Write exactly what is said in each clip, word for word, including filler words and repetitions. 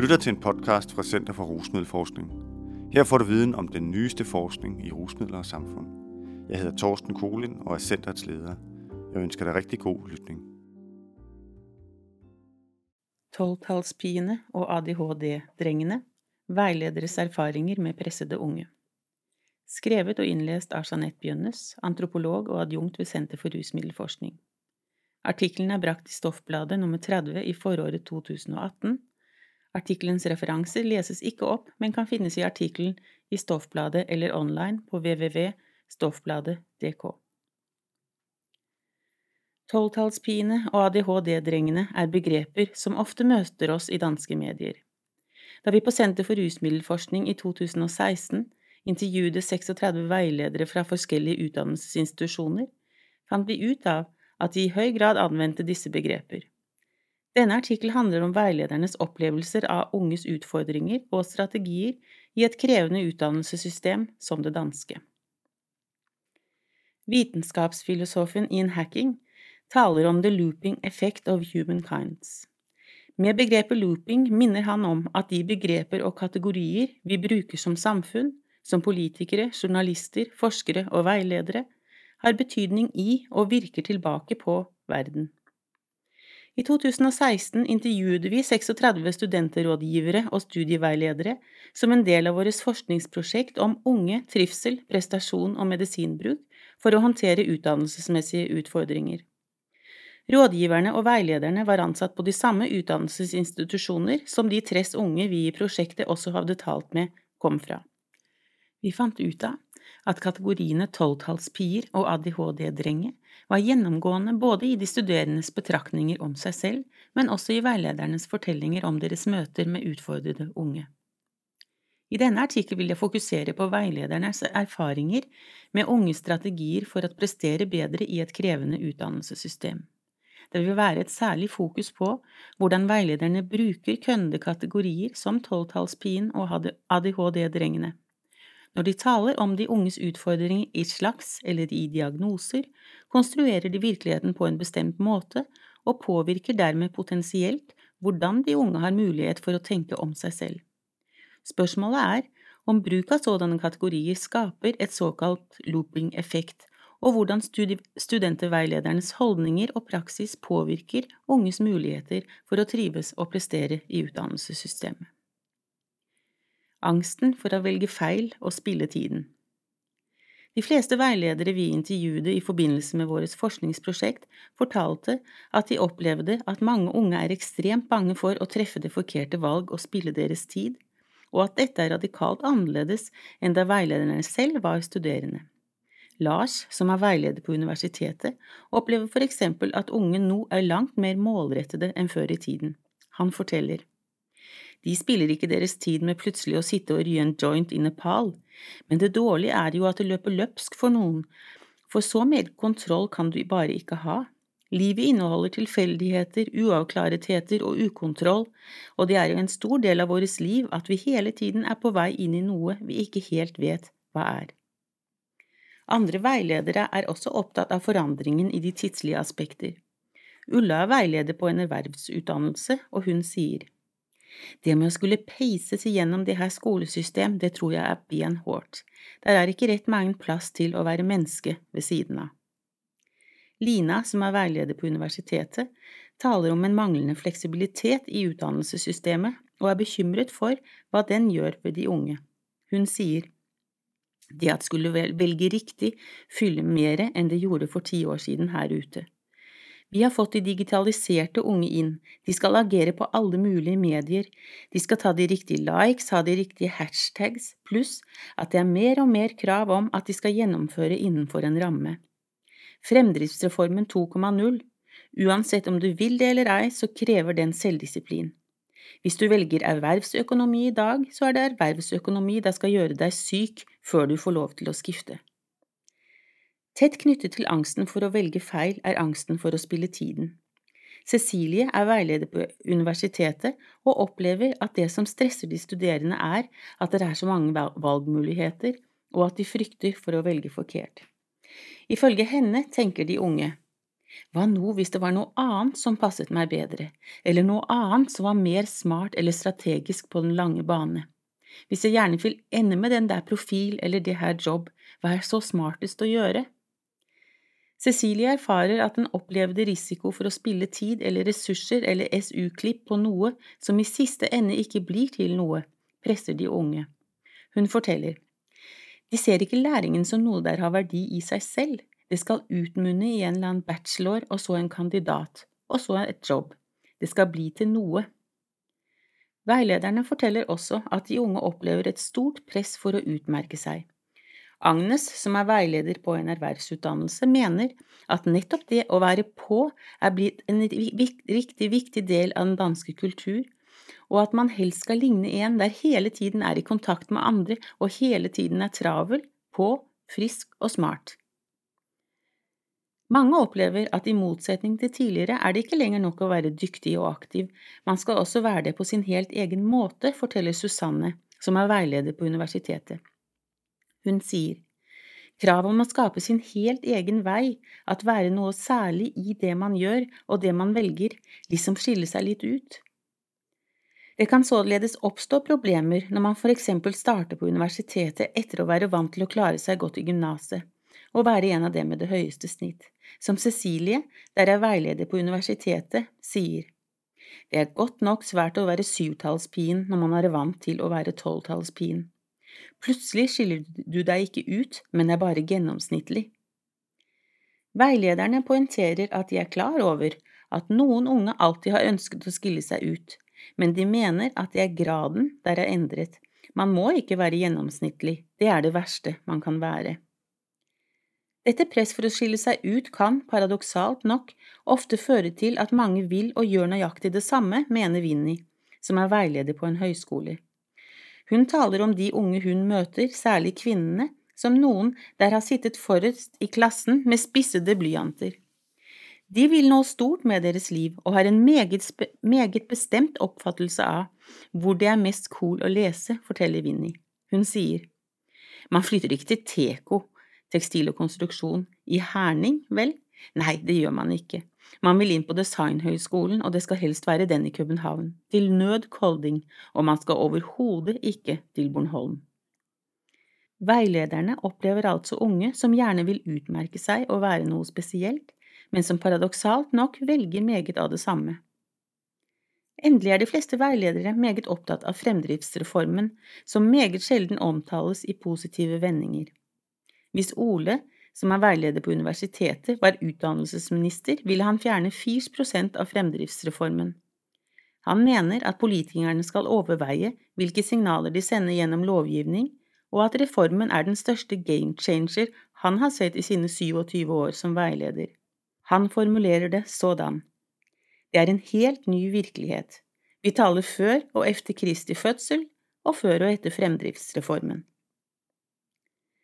lytter til en podcast fra Center for Rusmiddelforskning. Her får du viden om den nyeste forskning i rusmidler og samfund. Jeg hedder Torsten Kølvin og er centerets leder. Jeg ønsker dig rigtig god lytning. tolv-talspigerne og A D H D-drengene. Vejlederes erfaringer med pressede unge. Skrevet og indlæst af Sanette Bjørnnes, antropolog og adjunkt ved Center for Rusmiddelforskning. Artiklen er bragt i Stofbladet nummer tredive i foråret to tusind og atten. Artiklens referencer læses ikke op, men kan findes i artiklen i Stofbladet eller online på w w w punktum stofbladet punktum d k. tolv-talspigerne og A D H D-drengene er begreper, som ofte møter os i danske medier. Da vi på Center for Rusmiddelforskning i to tusind og seksten intervjuede seksogtredive vejledere fra forskellige uddannelsesinstitutioner, fandt vi ut av at de i høy grad anvendte disse begreper. Denne artikel handler om veiledernes opplevelser av unges utfordringer og strategier i et krevende utdannelsessystem som det danske. Vitenskapsfilosofen Ian Hacking taler om the looping effect of humankinds. Med begrepet looping minner han om at de begreper og kategorier vi bruker som samfunn, som politikere, journalister, forskere og veiledere, har betydning i og virker tilbake på verden. I to tusind og seksten intervjuede vi seksogtredive studenterrådgivere og studieveiledere som en del av vårt forskningsprosjekt om unge, trivsel, prestasjon og medisinbruk for å håndtere utdannelsesmessige utfordringer. Rådgiverne og veilederne var ansatt på de samme utdannelsesinstitusjoner som de tres unge vi i prosjektet også hadde talt med kom fra. Vi fant ut av at kategoriene tolv-talspiger og A D H D-drenge var gjennomgående både i de studerendes betraktninger om seg selv, men også i veiledernes fortellinger om deres møter med utfordrede unge. I denne artikel vil jeg fokusere på veiledernes erfaringer med unge strategier for at prestere bedre i et krevende utdannelsessystem. Det vil være et særlig fokus på hvordan veilederne bruker kundekategorier som tolv-talspigen og A D H D-drengene. Når de taler om de unges utfordringer i slags eller i diagnoser, konstruerer de virkeligheten på en bestemt måte og påvirker dermed potensielt hvordan de unge har mulighet for å tenke om seg selv. Spørsmålet er om bruk av sådanne kategorier skaper et såkalt looping-effekt, og hvordan studenterveiledernes holdninger og praksis påvirker unges muligheter for å trives og prestere i utdannelsessystemet. Angsten for å velge feil og spille tiden. De fleste veiledere vi intervjuede i forbindelse med vårt forskningsprosjekt fortalte at de opplevde at mange unge er ekstremt bange for å treffe det forkerte valg og spille deres tid, og at dette er radikalt annerledes enn da veilederne selv var studerende. Lars, som er veileder på universitetet, opplever for eksempel at unge nå er langt mer målrettede enn før i tiden. Han forteller: De spiller ikke deres tid med pludselig å sitte og rye en joint i Nepal, men det dårlige er jo at det løper løpsk for noen, for så mer kontroll kan du bare ikke ha. Livet inneholder tilfeldigheter, uavklaretheter og ukontroll, og det er jo en stor del av våres liv at vi hele tiden er på vei inn i noe vi ikke helt vet hva er. Andre veiledere er også opptatt av forandringen i de tidslige aspekter. Ulla er veileder på en ervervsutdannelse, og hun sier: Det med å skulle peises igjennom det her skolesystem, det tror jeg er benhårt. Der er ikke rett mange plass til å være menneske ved siden av. Lina, som er veileder på universitetet, taler om en manglende fleksibilitet i utdannelsessystemet og er bekymret for hva den gjør ved de unge. Hun sier: Det at skulle velge riktig fyller mer enn det gjorde for ti år siden her ute. Vi har fått de digitaliserte unge inn. De skal agere på alle mulige medier. De skal ta de riktige likes, ha de riktige hashtags, pluss at det er mer og mer krav om at de skal gjennomføre innenfor en ramme. Fremdrivsreformen to punkt null. Uansett om du vil det eller ei, så krever den selvdisiplin. Hvis du velger ervervsøkonomi i dag, så er det ervervsøkonomi der skal gjøre deg syk før du får lov til å skifte. Tett knyttet til angsten for å velge feil er angsten for å spille tiden. Cecilie er veileder på universitetet og opplever at det som stresser de studerende er at det er så mange valgmuligheter, og at de frykter for å velge forkert. Ifølge henne tenker de unge: Hva nå hvis det var noe annet som passet meg bedre, eller noe annet som var mer smart eller strategisk på den lange bane? Hvis jeg gjerne vil ende med den der profil eller det her jobb, hva er så smartest å gjøre? Cecilie erfarer at den opplevde risiko for å spille tid eller ressurser eller S U-klipp på noe som i siste ende ikke blir til noe, presser de unge. Hun forteller: «De ser ikke læringen som noe der har verdi i seg selv. Det skal utmunne i en eller annen bachelor og så en kandidat, og så et jobb. Det skal bli til noe.» Veilederne forteller også at de unge opplever et stort press for å utmerke seg. Agnes, som er veileder på en ervervsutdannelse, mener at nettopp det å være på er blitt en viktig, viktig del av den danske kultur, og at man helst skal ligne en der hele tiden er i kontakt med andre og hele tiden er travel, på, frisk og smart. Mange opplever at i motsetning til tidligere er det ikke lenger nok å være dyktig og aktiv. Man skal også være det på sin helt egen måte, forteller Susanne, som er veileder på universitetet. Hun sier: «Krav om å skape sin helt egen vei, at være noe særlig i det man gjør og det man velger, liksom skille seg litt ut.» Det kan således oppstå problemer når man for eksempel starter på universitetet etter å være vant til å klare seg godt i gymnaset, og være en av dem med det høyeste snitt. Som Cecilie, der er veileder på universitetet, sier: «Det er godt nok svært å være syvtallspien når man er vant til å være tolvtallspien. Plutselig skiller du deg ikke ut, men er bare gjennomsnittlig.» Veilederne poengterer at de er klar over at noen unge alltid har ønsket å skille seg ut, men de mener at det er graden der er endret. Man må ikke være gjennomsnittlig, det er det verste man kan være. Dette press for å skille seg ut kan, paradoksalt nok, ofte føre til at mange vil og gjør nøyaktig det samme, mener Vinnie, som er veileder på en høyskole. Hun taler om de unge hun møter, særlig kvinnene, som noen der har sittet forrest i klassen med spissede blyanter. De vil nå stort med deres liv og har en meget, meget bestemt oppfattelse av hvor det er mest cool å lese, forteller Vinnie. Hun sier: «Man flytter ikke til Teko, tekstil og konstruksjon, i Herning, vel? Nei, det gjør man ikke. Man vil inn på designhøyskolen, og det skal helst være den i København, til nød Kolding, og man skal overhodet ikke til Bornholm.» Veilederne opplever altså unge som gjerne vil utmerke seg og være noe spesielt, men som paradoksalt nok velger meget av det samme. Endelig er de fleste veiledere meget opptatt av fremdriftsreformen, som meget sjelden omtales i positive vendinger. Hvis Ole, som er veileder på universitetet, var utdannelsesminister, ville han fjerne fire prosent av fremdriftsreformen. Han mener at politikerne skal overveie hvilke signaler de sender gjennom lovgivning, og at reformen er den største game changer han har sett i sine syvogtyve år som veileder. Han formulerer det sådan: «Det er en helt ny virkelighet. Vi taler før og efter Kristi fødsel, og før og etter fremdriftsreformen.»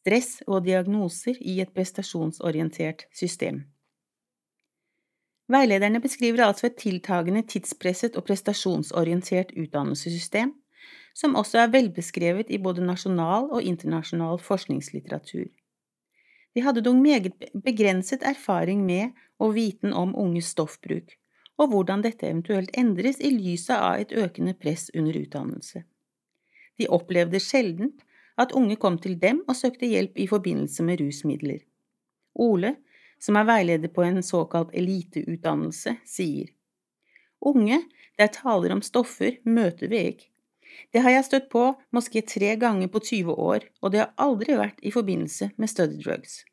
Stress og diagnoser i et prestasjonsorientert system. Veilederne beskriver altså et tiltagende tidspresset og prestasjonsorientert utdannelsessystem, som også er velbeskrevet i både nasjonal og internasjonal forskningslitteratur. De hadde dog meget begrenset erfaring med og viten om unges stoffbruk, og hvordan dette eventuelt endres i lyset av et økende press under utdannelse. De opplevde sjeldent at unge kom til dem og søkte hjelp i forbindelse med rusmidler. Ole, som er veileder på en såkalt eliteutdannelse, sier: «Unge, der taler om stoffer, møter vi ikke. Det har jeg støtt på måske tre ganger på tyve år, og det har aldri vært i forbindelse med study drugs.»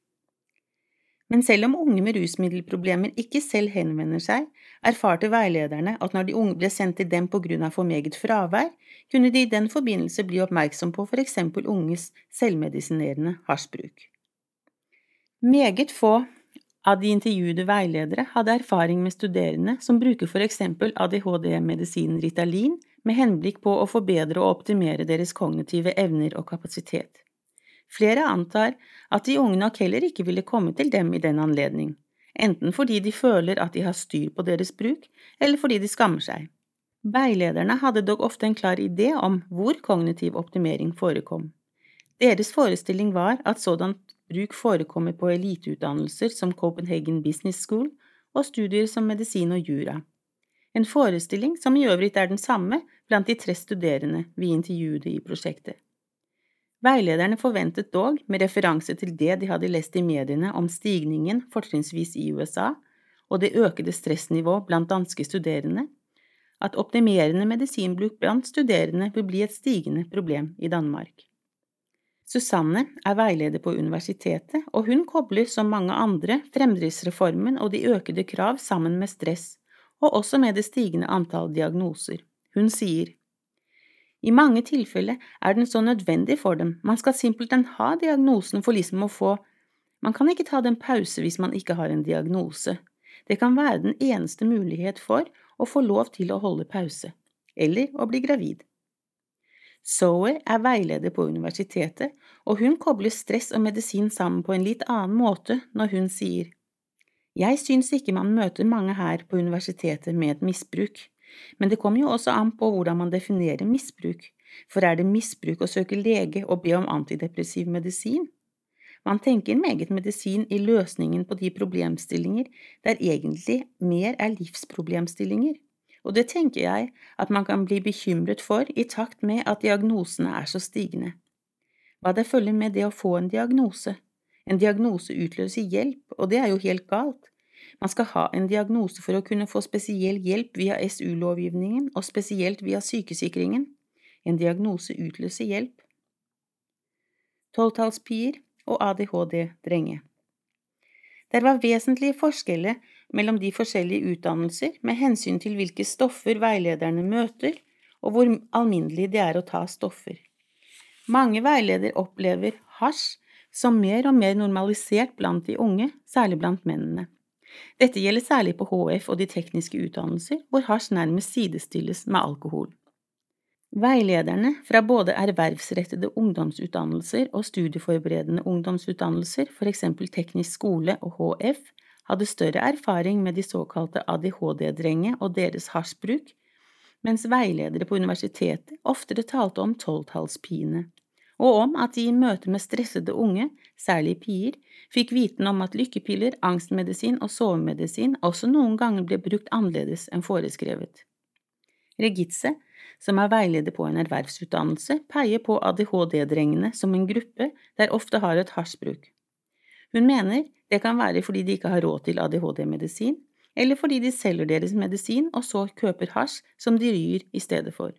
Men selv om unge med rusmiddelproblemer ikke selv henvender seg, erfarte veilederne at når de unge ble sendt til dem på grunn av for meget fravær, kunne de i den forbindelse bli oppmerksom på for eksempel unges selvmedisinerende hasjbruk. Meget få av de intervjuede veiledere hadde erfaring med studerende som bruker for eksempel A D H D-medisinen Ritalin med henblikk på å forbedre og optimere deres kognitive evner og kapasitet. Flere antar at de unge nok heller ikke ville komme til dem i den anledning, enten fordi de føler at de har styr på deres bruk, eller fordi de skammer seg. Veilederne hadde dog ofte en klar idé om hvor kognitiv optimering forekom. Deres forestilling var at sådant bruk forekommer på eliteutdannelser som Copenhagen Business School og studier som medisin og jura. En forestilling som i øvrigt er den samme blandt de tre studerende vi intervjuede i projektet. Vejlederne forventet dog, med reference til det de havde læst i medierne om stigningen fortrinsvis i U S A og det økede stressnivå blandt danske studerende, at optimerende medicinbruk blandt studerende vil blive et stigende problem i Danmark. Susanne er veileder på universitetet, og hun kobler som mange andre Fremdrivsreformen og de økede krav sammen med stress, og også med det stigende antal diagnoser. Hun sier: i mange tilfælde er den så nødvendig for dem. Man skal simpelthen ha diagnosen for ligesom at få. Man kan ikke ta den pause, hvis man ikke har en diagnose. Det kan være den eneste mulighed for at få lov til at holde pause, eller at blive gravid. Zoe er veileder på universitetet, og hun kobler stress og medicin sammen på en lidt anden måde, når hun siger: jeg synes ikke man møter mange her på universitetet med et misbruk, men det kommer jo også an på hvordan man definerer misbruk, for er det misbruk at søge læge og be om antidepressiv medicin? Man tænker meget medicin i løsningen på de problemstillinger, der egentlig mer er livsproblemstillinger. Og det tænker jeg, at man kan bli bekymret for i takt med, at diagnosene er så stigende. Hvad det følger med det at få en diagnose? En diagnose utløser hjælp, og det er jo helt galt. Man skal ha en diagnose for at kunne få speciell hjælp via S U-lovgivningen og specielt via sykesikringen. En diagnose utløser hjælp. tolv-talspiger og A D H D-drenge. Der var væsentlige forskelle mellom de forskellige uddannelser med hensyn til hvilke stoffer vejlederne møter og hvor almindeligt det er at ta stoffer. Mange vejledere oplever hash som mer og mer normalisert blandt de unge, særlig blandt mændene. Dette gælder særligt på H F og de tekniske uddannelser, hvor hash nærmest sidestilles med alkohol. Vejlederne fra både erhvervsrettede ungdomsuddannelser og studieforberedende ungdomsuddannelser, for eksempel teknisk skole og H F, hadde større erfaring med de såkalte A D H D-drenge og deres hasjbruk, mens veiledere på universitetet oftere talte om tolv-talspigene, og om at de i møte med stressede unge, særlig piger, fikk viten om at lykkepiller, angstmedisin og sovemedisin også noen ganger ble brukt annerledes enn foreskrevet. Regitze, som er veileder på en erhvervsutdannelse, peier på A D H D-drengene som en gruppe der ofte har et hasjbruk. Hun mener det kan være fordi de ikke har råd til A D H D-medisin, eller fordi de selger deres medisin og så køper hash som de ryger i stedet for.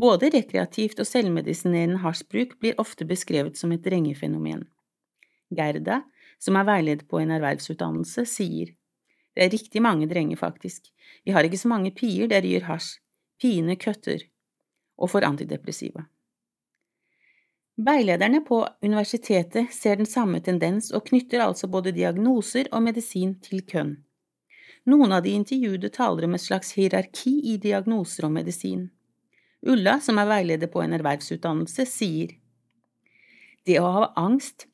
Både rekreativt og selvmedisinerende hashbruk blir ofte beskrevet som et drengefenomen. Gerda, som er veileder på en erhvervsutdannelse, sier: det er riktig mange drenger faktisk. Vi har ikke så mange piger der ryger hash. Pigene køtter. Og for antidepressiva. Veilederne på universitetet ser den samme tendens og knytter altså både diagnoser og medicin til kønn. Noen av de intervjuede taler om et slags hierarki i diagnoser og medicin. Ulla, som er veileder på en erhvervsutdannelse, sier: det å ha angst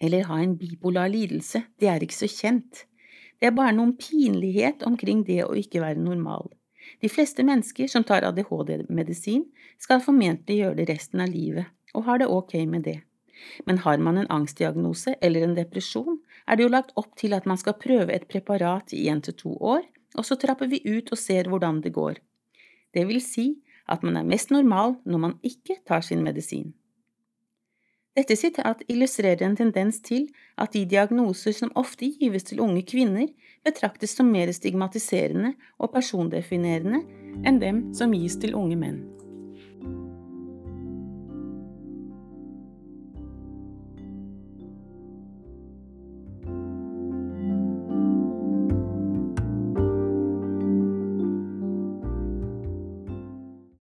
eller ha en bipolar lidelse, det er ikke så kjent. Det er bare noen pinlighet omkring det å ikke være normal. De fleste mennesker som tar A D H D-medisin skal formentlig gjøre det resten av livet, og har det ok med det. Men har man en angstdiagnose eller en depresjon, er det jo lagt opp til at man skal prøve et preparat i en til to år, og så trapper vi ut og ser hvordan det går. Det vil si at man er mest normal når man ikke tar sin medisin. Dette sitat illustrerer en tendens til at de diagnoser som ofte gives til unge kvinner betraktes som mer stigmatiserende og persondefinerende enn dem som gis til unge menn.